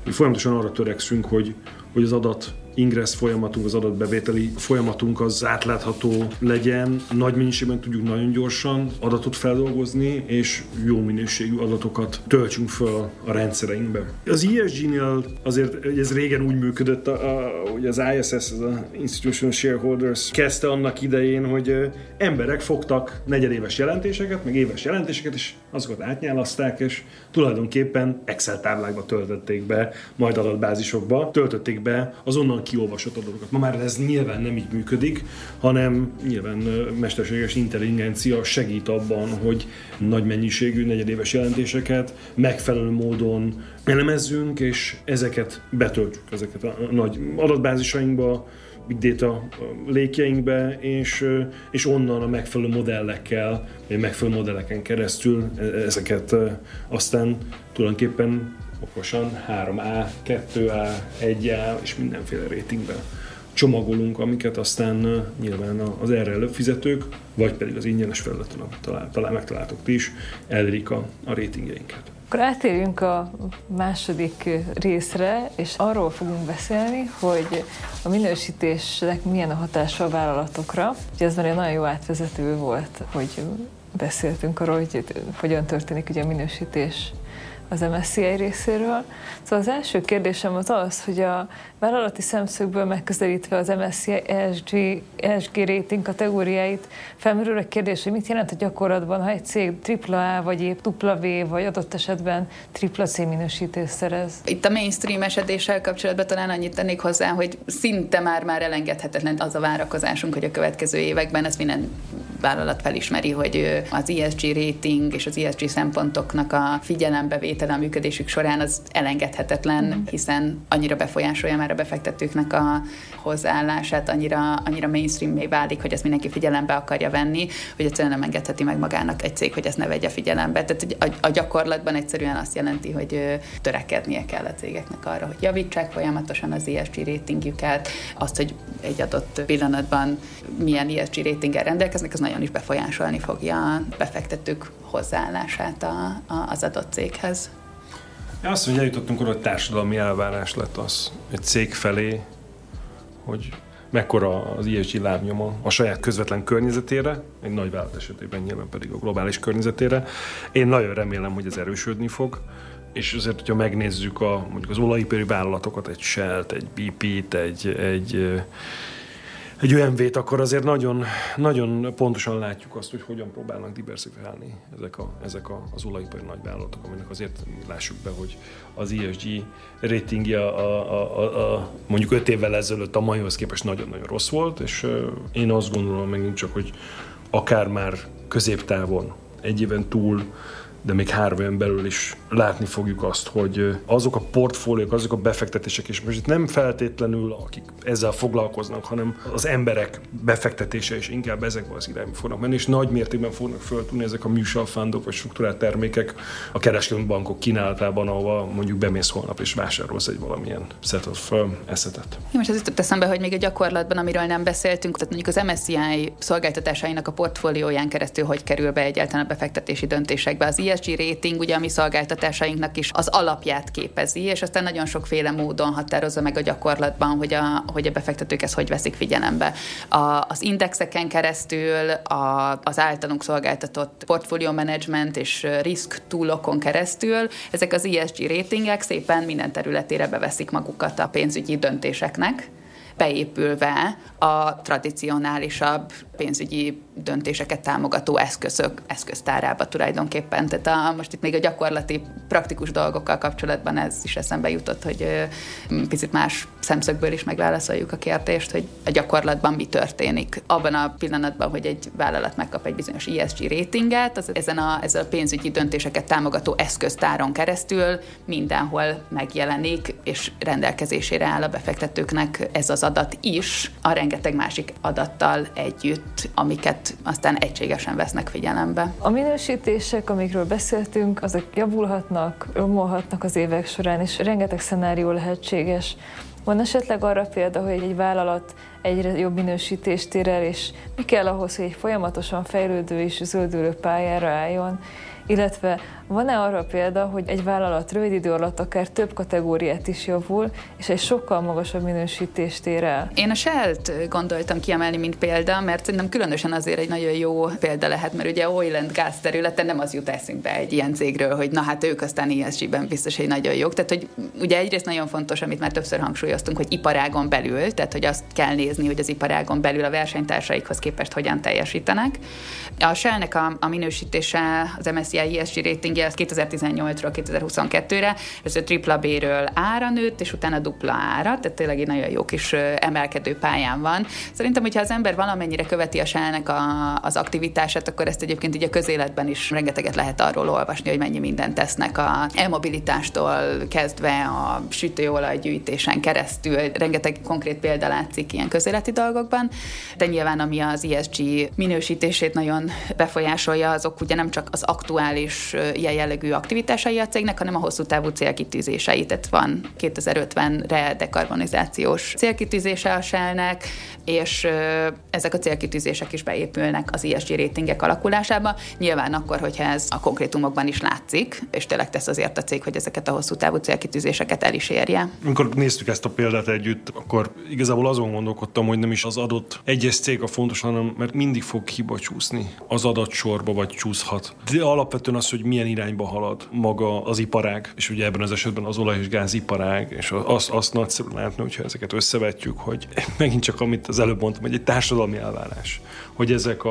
Folyamatosan arra törekszünk, hogy az adat ingress folyamatunk, az adatbevételi folyamatunk az átlátható legyen, nagy mennyiségben tudjuk nagyon gyorsan adatot feldolgozni, és jó minőségű adatokat töltsünk föl a rendszereinkbe. Az ESG-nél azért ez régen úgy működött, hogy az ISS, az Institutional Shareholders kezdte annak idején, hogy emberek fogtak negyedéves jelentéseket, meg éves jelentéseket, és azokat átnyálaszták, és tulajdonképpen Excel táblákba töltötték be, majd adatbázisokba töltötték be azonnal kiolvasott adatokat. Ma már ez nyilván nem így működik, hanem nyilván mesterséges intelligencia segít abban, hogy nagy mennyiségű negyedéves jelentéseket megfelelő módon elemezzünk, és ezeket betöltjük, ezeket a nagy adatbázisainkba, big data lékjeinkbe, és onnan a megfelelő modellekkel, vagy megfelelő modelleken keresztül ezeket aztán tulajdonképpen okosan 3A, 2A, 1A és mindenféle ratingben csomagolunk, amiket aztán nyilván az erre előfizetők, vagy pedig az ingyenes felületen, talán megtaláltok ti is, elérik a ratingjeinket. Akkor átérjünk a második részre, és arról fogunk beszélni, hogy a minősítésnek milyen a hatása a vállalatokra. Ugye ez már egy nagyon jó átvezető volt, hogy beszéltünk arról, hogy hogyan történik ugye a minősítés az MSCI részéről. Szóval az első kérdésem az az, hogy a vállalati szemszögből megközelítve az MSCI ESG rating kategóriáit felmerül a kérdés, hogy mit jelent a gyakorlatban, ha egy cég AAA, vagy épp W, vagy adott esetben CCC minősítést szerez. Itt a mainstream esedéssel kapcsolatban talán annyit tennék hozzá, hogy szinte már elengedhetetlen az a várakozásunk, hogy a következő években ezt minden vállalat felismeri, hogy az ESG rating és az ESG szempontoknak a figyelembevétele a működésük során az elengedhetetlen, hiszen annyira befolyásolja már a befektetőknek a hozzáállását, annyira mainstream-mé válik, hogy ezt mindenki figyelembe akarja venni, hogy egyszerűen nem engedheti meg magának egy cég, hogy ezt ne vegye figyelembe. Tehát a gyakorlatban egyszerűen azt jelenti, hogy törekednie kell a cégeknek arra, hogy javítsák folyamatosan az ESG ratingjüket, azt, hogy egy adott pillanatban milyen ESG ratinggel rendelkeznek, az nagyon is befolyásolni fogja a befektetők hozzáállását az adott céghez. Azt, hogy eljutottunk oda, hogy társadalmi elvárás lett az egy cég felé, hogy mekkora az ESG lábnyoma a saját közvetlen környezetére, egy nagy vállalat esetében nyilván pedig a globális környezetére. Én nagyon remélem, hogy ez erősödni fog, és azért, hogyha megnézzük mondjuk az olajipari vállalatokat, egy Shell-t, egy BP-t, egy egy ÖMV-t, akkor azért nagyon, nagyon pontosan látjuk azt, hogy hogyan próbálnak diversifikálni ezek az olajipari nagyvállalatok, aminek azért lássuk be, hogy az ESG ratingje mondjuk 5 évvel ezelőtt a maihoz képest nagyon-nagyon rossz volt, és én azt gondolom megint csak, hogy akár már középtávon, egy éven túl, de még 3 éven belül is látni fogjuk azt, hogy azok a portfóliók, azok a befektetések, és most itt nem feltétlenül akik ezzel foglalkoznak, hanem az emberek befektetése is inkább ezekben az irányba fognak menni, és nagy mértékben fognak föltűnni ezek a mutual fundok vagy strukturált termékek a kereskedelmi bankok kínálatában, ahova mondjuk bemész holnap és vásárolsz egy valamilyen set of assetet. Most ezt teszem be, hogy még a gyakorlatban, amiről nem beszéltünk, tehát mondjuk az MSCI szolgáltatásainak a portfólióján keresztül hogy kerül be egyáltalán a befektetési döntésekbe az ESG rating, ugye a mi szolgáltatásainknak is az alapját képezi, és aztán nagyon sokféle módon határozza meg a gyakorlatban, hogy a befektetők ezt hogy veszik figyelembe. Az indexeken keresztül, az általunk szolgáltatott portfolio management és risk toolokon keresztül ezek az ESG ratingek szépen minden területére beveszik magukat a pénzügyi döntéseknek, beépülve a tradicionálisabb pénzügyi döntéseket támogató eszközök eszköztárába tulajdonképpen. Tehát most itt még a gyakorlati, praktikus dolgokkal kapcsolatban ez is eszembe jutott, hogy picit más szemszögből is megválaszoljuk a kérdést, hogy a gyakorlatban mi történik. Abban a pillanatban, hogy egy vállalat megkap egy bizonyos ESG ratinget, az ezen a pénzügyi döntéseket támogató eszköztáron keresztül mindenhol megjelenik, és rendelkezésére áll a befektetőknek ez az adat is, a rengeteg másik adattal együtt, amiket aztán egységesen vesznek figyelembe. A minősítések, amikről beszéltünk, azok javulhatnak, romolhatnak az évek során, és rengeteg szenárió lehetséges. Van esetleg arra példa, hogy egy vállalat egyre jobb minősítést ér el, és mi kell ahhoz, hogy egy folyamatosan fejlődő és zöldülő pályára álljon, illetve van-e arra példa, hogy egy vállalat rövid idő alatt akár több kategóriát is javul, és egy sokkal magasabb minősítést ér el? Én a Shell-t gondoltam kiemelni, mint példa, mert szerintem különösen azért egy nagyon jó példa lehet, mert ugye oil and gas területen nem az jut eszünkbe egy ilyen cégről, hogy na hát ők aztán ESG-ben biztos, hogy nagyon jók. Tehát, hogy ugye egyrészt nagyon fontos, amit már többször hangsúlyoztunk, hogy iparágon belül, tehát, hogy azt kell nézni, hogy az iparágon belül a versenytársaikhoz képest hogyan teljesítenek. A Shell-nek a minősítése, az MSCI ESG rating az 2018-ról 2022-re, először tripla B-ről A-ra nőtt, és utána dupla A-ra, tehát tényleg egy nagyon jó kis emelkedő pályán van. Szerintem, hogyha az ember valamennyire követi a Shell-nek az aktivitását, akkor ezt egyébként így a közéletben is rengeteget lehet arról olvasni, hogy mennyi mindent tesznek a e-mobilitástól kezdve a sütőolajgyűjtésen keresztül. Rengeteg konkrét példa látszik ilyen közéleti dolgokban, de nyilván ami az ESG minősítését nagyon befolyásolja, azok ugye nem csak az aktuális ilyen jellegű aktivitásai a cégnek, hanem a hosszú távú célkitűzései. Tehát van 2050-re dekarbonizációs célkitűzése a Shell-nek, és ezek a célkitűzések is beépülnek az ESG ratingek alakulásába. Nyilván akkor, hogyha ez a konkrétumokban is látszik, és tényleg tesz azért a cég, hogy ezeket a hosszú távú célkitűzéseket el is érje. Amikor néztük ezt a példát együtt, akkor igazából azon gondolkodtam, hogy nem is az adott egyes cég a fontos, hanem mert mindig fog hiba csúszni az adatsorba, vagy csúszhat. De alapvetően az, hogy milyen irányba halad maga az iparág, és ugye ebben az esetben az olaj- és gáziparág, és azt nagyszerűen látni, hogyha ezeket összevetjük, hogy megint csak amit az előbb mondtam, hogy egy társadalmi elvárás, hogy ezek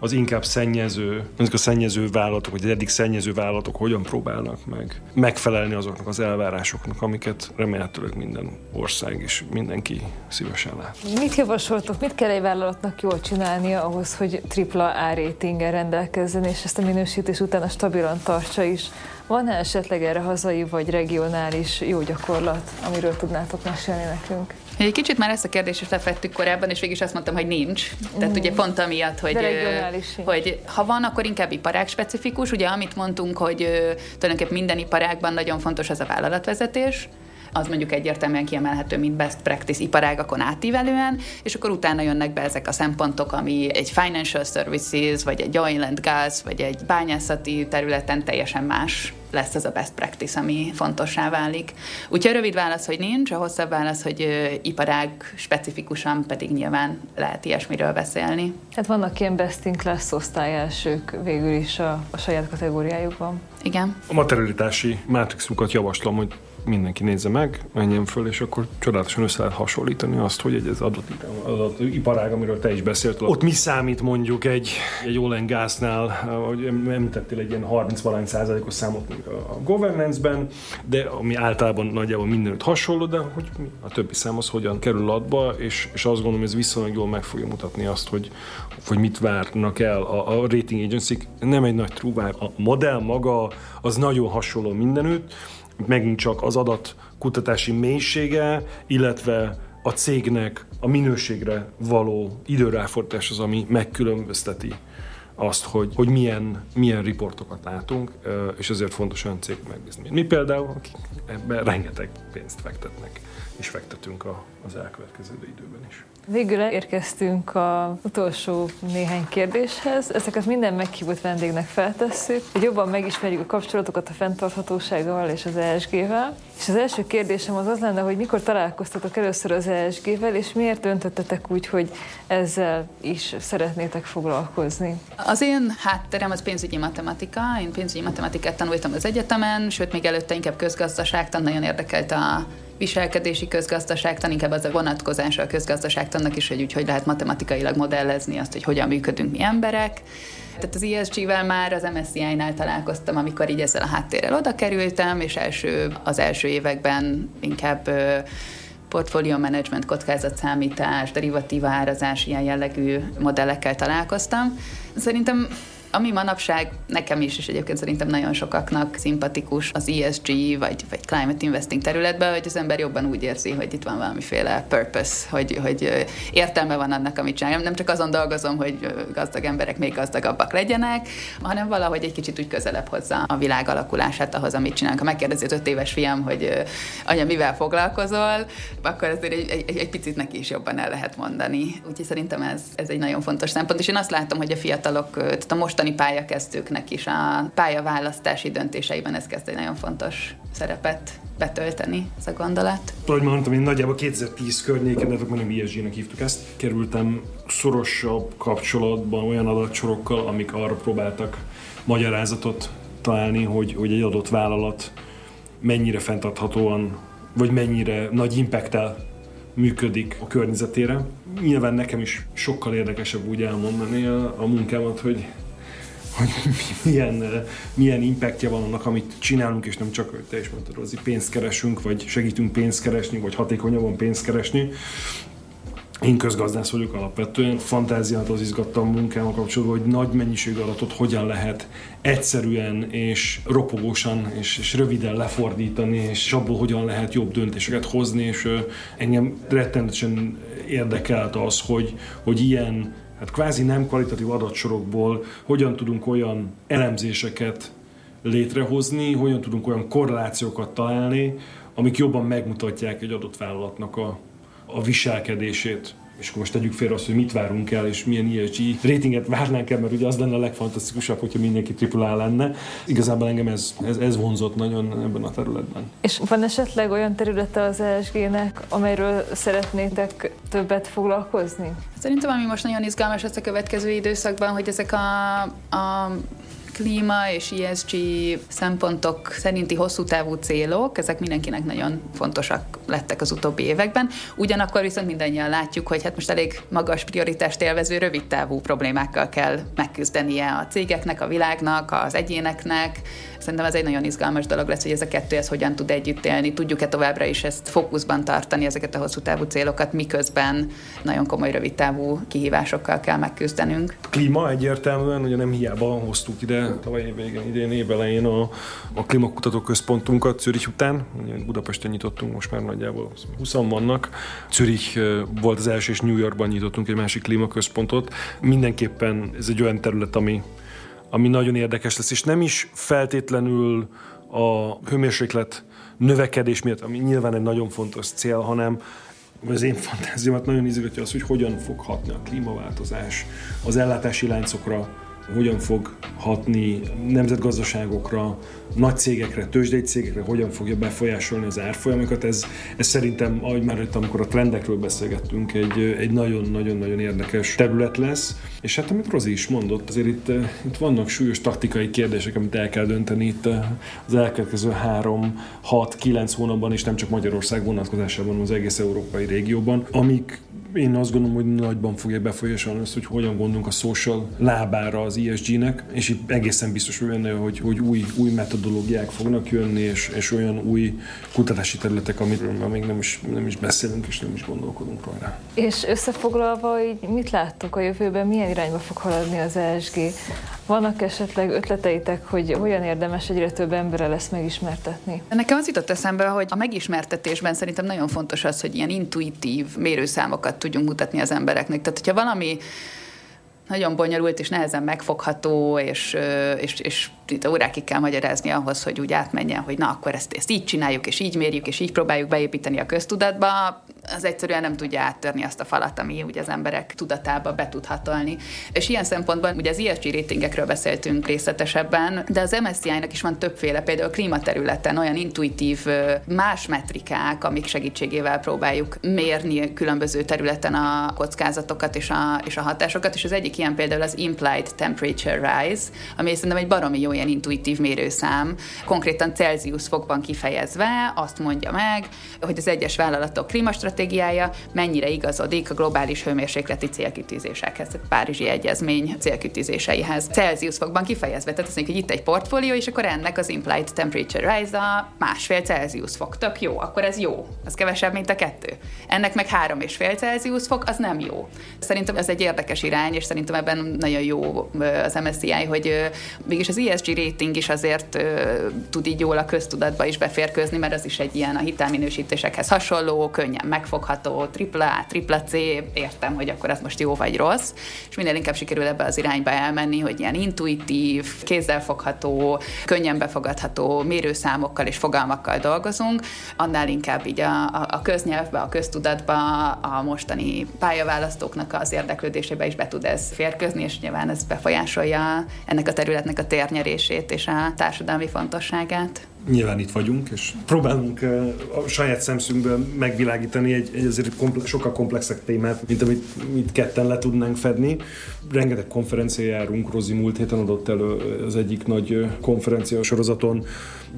az inkább szennyező, ezek a szennyező vállalatok, vagy eddig szennyező vállalatok hogyan próbálnak meg megfelelni azoknak az elvárásoknak, amiket remélhetőleg minden ország és mindenki szívesen lát. Mit javasoltok, mit kell egy vállalatnak jól csinálnia ahhoz, hogy AAA ratinggel rendelkezzen, és ezt a minősítés utána stabilan tartsa is? Van-e esetleg erre hazai vagy regionális jó gyakorlat, amiről tudnátok mesélni nekünk? Egy kicsit már ezt a kérdést is lefettük korábban, és végig is azt mondtam, hogy nincs. Tehát ugye pont amiatt, hogy ha van, akkor inkább iparág specifikus. Ugye amit mondtunk, hogy tulajdonképpen minden iparágban nagyon fontos az a vállalatvezetés, az mondjuk egyértelműen kiemelhető, mint best practice iparágakon átívelően, és akkor utána jönnek be ezek a szempontok, ami egy financial services, vagy egy oil and gas, vagy egy bányászati területen teljesen más lesz az a best practice, ami fontossá válik. Úgyhogy rövid válasz, hogy nincs, a hosszabb válasz, hogy iparág specifikusan pedig nyilván lehet ilyesmiről beszélni. Hát vannak ilyen best in class osztályelsők végül is a saját kategóriájukban. Igen. A materialitási mátrixukat javaslom, hogy mindenki nézze meg, menjen föl, és akkor csodálatosan össze lehet hasonlítani azt, hogy egy adott iparág, amiről te is beszéltél, ott mi számít mondjuk egy Oil & Gasnál, ahogy említettél egy ilyen 30-30%-os számot a governance-ben, de ami általában nagyjából mindenütt hasonló, de hogy a többi számhoz hogyan kerül adba, és azt gondolom, ez viszonylag jól meg fogja mutatni azt, hogy mit várnak el a rating agency-k. Nem egy nagy trúvár. A modell maga az nagyon hasonló mindenütt, megint csak az adatkutatási mélysége, illetve a cégnek a minőségre való időráfordítás az, ami megkülönbözteti azt, hogy milyen riportokat látunk, és ezért fontos olyan céget megbízni. Mi például, akik ebben rengeteg pénzt fektetnek, és fektetünk az elkövetkező időben is. Végül érkeztünk az utolsó néhány kérdéshez. Ezeket minden meghívott vendégnek feltesszük, hogy jobban megismerjük a kapcsolatokat a fenntarthatósággal és az ESG-vel. És az első kérdésem az lenne, hogy mikor találkoztatok először az ESG-vel, és miért döntöttetek úgy, hogy ezzel is szeretnétek foglalkozni? Az én hátterem az pénzügyi matematika. Én pénzügyi matematikát tanultam az egyetemen, sőt még előtte inkább közgazdaságtan, nagyon érdekelt a viselkedési közgazdaságtan, inkább az a vonatkozása a közgazdaságtannak is, hogy úgy lehet matematikailag modellezni azt, hogy hogyan működünk mi emberek. Tehát az ESG-vel már az MSCI-nál találkoztam, amikor így ezzel a háttérrel oda kerültem, és az első években inkább portfólió management, kockázatszámítás, derivatív árazás, ilyen jellegű modellekkel találkoztam. Szerintem ami manapság nekem is, és egyébként szerintem nagyon sokaknak szimpatikus az ESG vagy climate investing területben, hogy az ember jobban úgy érzi, hogy itt van valamiféle purpose, hogy értelme van annak, amit csinálom. Nem csak azon dolgozom, hogy gazdag emberek még gazdagabbak legyenek, hanem valahogy egy kicsit úgy közelebb hozza a világ alakulását ahhoz, amit csinálunk. Ha megkérdezi az 5 éves fiam, hogy anya, mivel foglalkozol, akkor azért egy picit neki is jobban el lehet mondani. Úgyhogy szerintem ez egy nagyon fontos szempont, és én azt látom, hogy a fiatalok, tehát a mostani pályakezdőknek is a pályaválasztási döntéseiben ez kezd egy nagyon fontos szerepet betölteni, ez a gondolat. Ahogy már mondtam, én nagyjából 2010 környéken, de nem ESG-nek hívtuk ezt, kerültem szorosabb kapcsolatban olyan adatsorokkal, amik arra próbáltak magyarázatot találni, hogy egy adott vállalat mennyire fenntarthatóan, vagy mennyire nagy impacttel működik a környezetére. Nyilván nekem is sokkal érdekesebb úgy elmondani a munkámat, hogy milyen impactja van annak, amit csinálunk, és nem csak, hogy te is mondtad, hogy pénzt keresünk, vagy segítünk pénzt keresni, vagy hatékonyabban pénzt keresni. Én közgazdász vagyok alapvetően, fantáziától izgattam munkámmal kapcsolatban, hogy nagy mennyiségű adatot hogyan lehet egyszerűen és ropogósan és röviden lefordítani, és abból hogyan lehet jobb döntéseket hozni, és engem rettenetesen érdekelt az, hogy ilyen kvázi nem kvalitatív adatsorokból hogyan tudunk olyan elemzéseket létrehozni, hogyan tudunk olyan korrelációkat találni, amik jobban megmutatják egy adott vállalatnak a viselkedését. És akkor most tegyük félre azt, hogy mit várunk el, és milyen ESG ratinget várnánk el, mert ugye az lenne a legfantasztikusabb, hogyha mindenki AAA lenne. Igazából engem ez vonzott nagyon ebben a területben. És van esetleg olyan területe az ESG-nek, amelyről szeretnétek többet foglalkozni? Szerintem, ami most nagyon izgalmas az a következő időszakban, hogy ezek a klíma és ESG szempontok szerinti hosszú távú célok, ezek mindenkinek nagyon fontosak lettek az utóbbi években. Ugyanakkor viszont mindannyian látjuk, hogy hát most elég magas prioritást élvező rövid távú problémákkal kell megküzdenie a cégeknek, a világnak, az egyéneknek. Szerintem ez egy nagyon izgalmas dolog lesz, hogy ez a kettő ez hogyan tud együtt élni, tudjuk-e továbbra is ezt fókuszban tartani, ezeket a hosszú távú célokat, miközben nagyon komoly rövid távú kihívásokkal kell megküzdenünk. Klíma egyértelműen, ugye nem hiába hoztuk ide tavaly idén év elején a Klímakutató Központunkat Zürich után. Budapesten nyitottunk, most már nagyjából 20-an vannak. Zürich volt az első, és New Yorkban nyitottunk egy másik klímaközpontot. Mindenképpen ez egy olyan terület, ami nagyon érdekes lesz, és nem is feltétlenül a hőmérséklet növekedés miatt, ami nyilván egy nagyon fontos cél, hanem az én fantáziámat nagyon izgatja az, hogy hogyan fog hatni a klímaváltozás az ellátási láncokra, hogyan fog hatni nemzetgazdaságokra, nagy cégekre, tőzsdei cégekre, hogyan fogja befolyásolni az árfolyamokat. Ez szerintem, ahogy már itt, amikor a trendekről beszélgettünk, egy nagyon-nagyon érdekes terület lesz. És hát amit Rozi is mondott, azért itt vannak súlyos taktikai kérdések, amit el kell dönteni itt az elkövetkező 3-6-9 hónapban, és nem csak Magyarország vonatkozásában, hanem az egész európai régióban, amik én azt gondolom, hogy nagyban fogja befolyásolni azt, hogy hogyan gondolunk a social lábára az ESG-nek, és itt egészen biztos benne, hogy új metodológiák fognak jönni, és olyan új kutatási területek, amiről már még nem is beszélünk, és nem is gondolkodunk róla. És összefoglalva, így mit láttok a jövőben, milyen irányba fog haladni az ESG? Vannak esetleg ötleteitek, hogy hogyan érdemes egyre több emberre lesz megismertetni? Nekem az jutott eszembe, hogy a megismertetésben szerintem nagyon fontos az, hogy ilyen intuitív mérőszámokat tudjunk mutatni az embereknek. Tehát, hogyha valami nagyon bonyolult és nehezen megfogható, és itt órákig kell magyarázni ahhoz, hogy úgy átmenjen, hogy na, akkor ezt így csináljuk, és így mérjük, és így próbáljuk beépíteni a köztudatba, az egyszerűen nem tudja áttörni azt a falat, ami ugye az emberek tudatába be tud hatolni. És ilyen szempontban ugye az ESG ratingekről beszéltünk részletesebben, de az MSCI-nak is van többféle, például a klímaterületen olyan intuitív más metrikák, amik segítségével próbáljuk mérni különböző területen a kockázatokat és a hatásokat, és az egyik ilyen például az Implied Temperature Rise, ami szerintem egy baromi jó ilyen intuitív mérőszám, konkrétan Celsius fokban kifejezve azt mondja meg, hogy az egyes vállalatok klímastratégiája mennyire igazodik a globális hőmérsékleti célkitűzésekhez, a Párizsi Egyezmény célkitűzéseihez. Celsius fokban kifejezve, tehát azt mondjuk, hogy itt egy portfólió, és akkor ennek az Implied Temperature Rise a 1,5 Celsius fok. Tök jó, akkor ez jó, az kevesebb, mint a 2. Ennek meg 3,5 Celsius fok, az nem jó. Szerintem ez egy érdekes irány, és szerintem ebben nagyon jó az MSCI, hogy mégis az ESG rating is azért tud így jól a köztudatba is beférkőzni, mert az is egy ilyen a hitelminősítésekhez hasonló, könnyen megfogható, AAA, CCC, értem, hogy akkor az most jó vagy rossz, és minél inkább sikerül ebbe az irányba elmenni, hogy ilyen intuitív, kézzelfogható, könnyen befogadható mérőszámokkal és fogalmakkal dolgozunk, annál inkább így a köznyelvbe, a köztudatba, a mostani pályaválasztóknak az érdeklődésébe is be tud ez férkőzni, és nyilván ez befolyásolja ennek a területnek a térnyerését és a társadalmi fontosságát. Nyilván itt vagyunk, és próbálunk a saját szemszünkből megvilágítani egy azért sokkal komplexebb témát, mint amit itt ketten le tudnánk fedni. Rengeteg konferenciára járunk, Rozi múlt héten adott elő az egyik nagy konferencia sorozaton,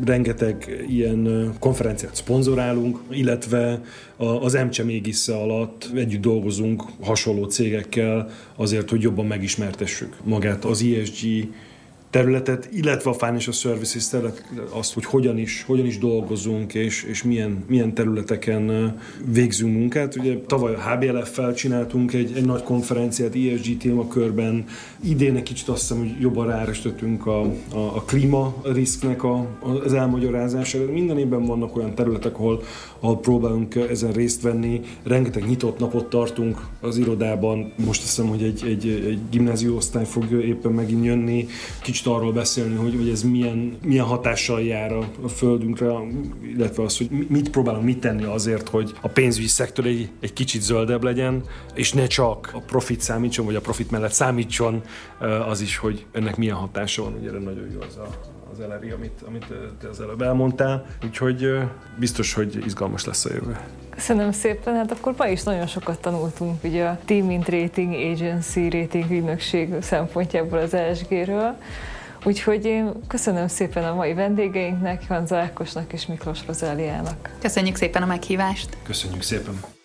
rengeteg ilyen konferenciát szponzorálunk, illetve az MCSE égisze alatt együtt dolgozunk hasonló cégekkel azért, hogy jobban megismertessük magát az ESG területet, illetve a Financial Services terület, azt, hogy hogyan is dolgozunk, és milyen területeken végzünk munkát. Ugye tavaly a HBLF-fel csináltunk egy nagy konferenciát ESG témakörben. Idén egy kicsit azt hiszem, hogy jobban ráerősítettünk a klímarisknek az elmagyarázására. Minden évben vannak olyan területek, ahol próbálunk ezen részt venni. Rengeteg nyitott napot tartunk az irodában. Most azt hiszem, hogy egy gimnázióosztály fog éppen megint jönni. Kicsit arról beszélni, hogy ez milyen hatással jár a földünkre, illetve az, hogy mit próbálunk mit tenni azért, hogy a pénzügyi szektor egy kicsit zöldebb legyen, és ne csak a profit számítson, vagy a profit mellett számítson az is, hogy ennek milyen hatása van. Ugye erre nagyon jó az LRI, amit te az előbb elmondtál, úgyhogy biztos, hogy izgalmas lesz a jövő. Köszönöm szépen, hát akkor ma is nagyon sokat tanultunk ugye a Teamint Rating Agency rating ügynökség szempontjából az ESG-ről, úgyhogy én köszönöm szépen a mai vendégeinknek, Janza Ákosnak és Miklós Rozáliának. Köszönjük szépen a meghívást! Köszönjük szépen!